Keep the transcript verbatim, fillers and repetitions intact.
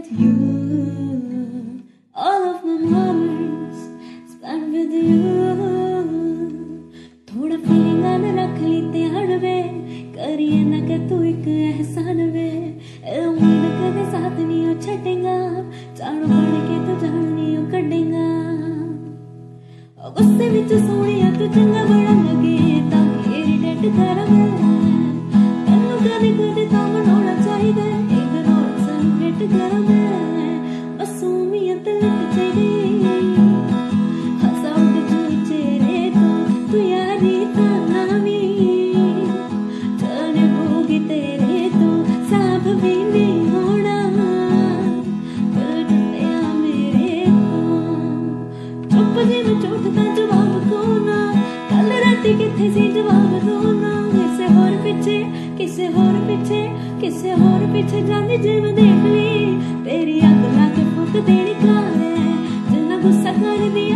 with you. All of my moments spent with you. थोड़ा feeling आने रख ली त्यार वे, करिए ना के तू एक एहसान वे, ए उम्मीद कदे साथ नहीं हो छटेगा, चारों बड़े के तो जान नहीं हो कटेगा, गुस्से विच सोनिया तू चंगा बड़ा लगे, ताकि irritate कर गया, तन्नू कदे कदे तामन होना चाहिए, इग्नोर संकेत कर गया, बस उम्मीद लग जाएगी, हंसाओ के चेहरे को तू यारी तानामी, जाने होगी तेरे तो साफ भी नहीं होना, करते आ मेरे को, चुप जी में चोटता जवाब कोना, कल राती किथे सी जवाब रोना, किसे होर पीछे किसे होर पीछे किसे होर पीछे जाने जिम देख ली तेरी आँख लाके फूक देने का है जिन्ना गुस्सा कर दी।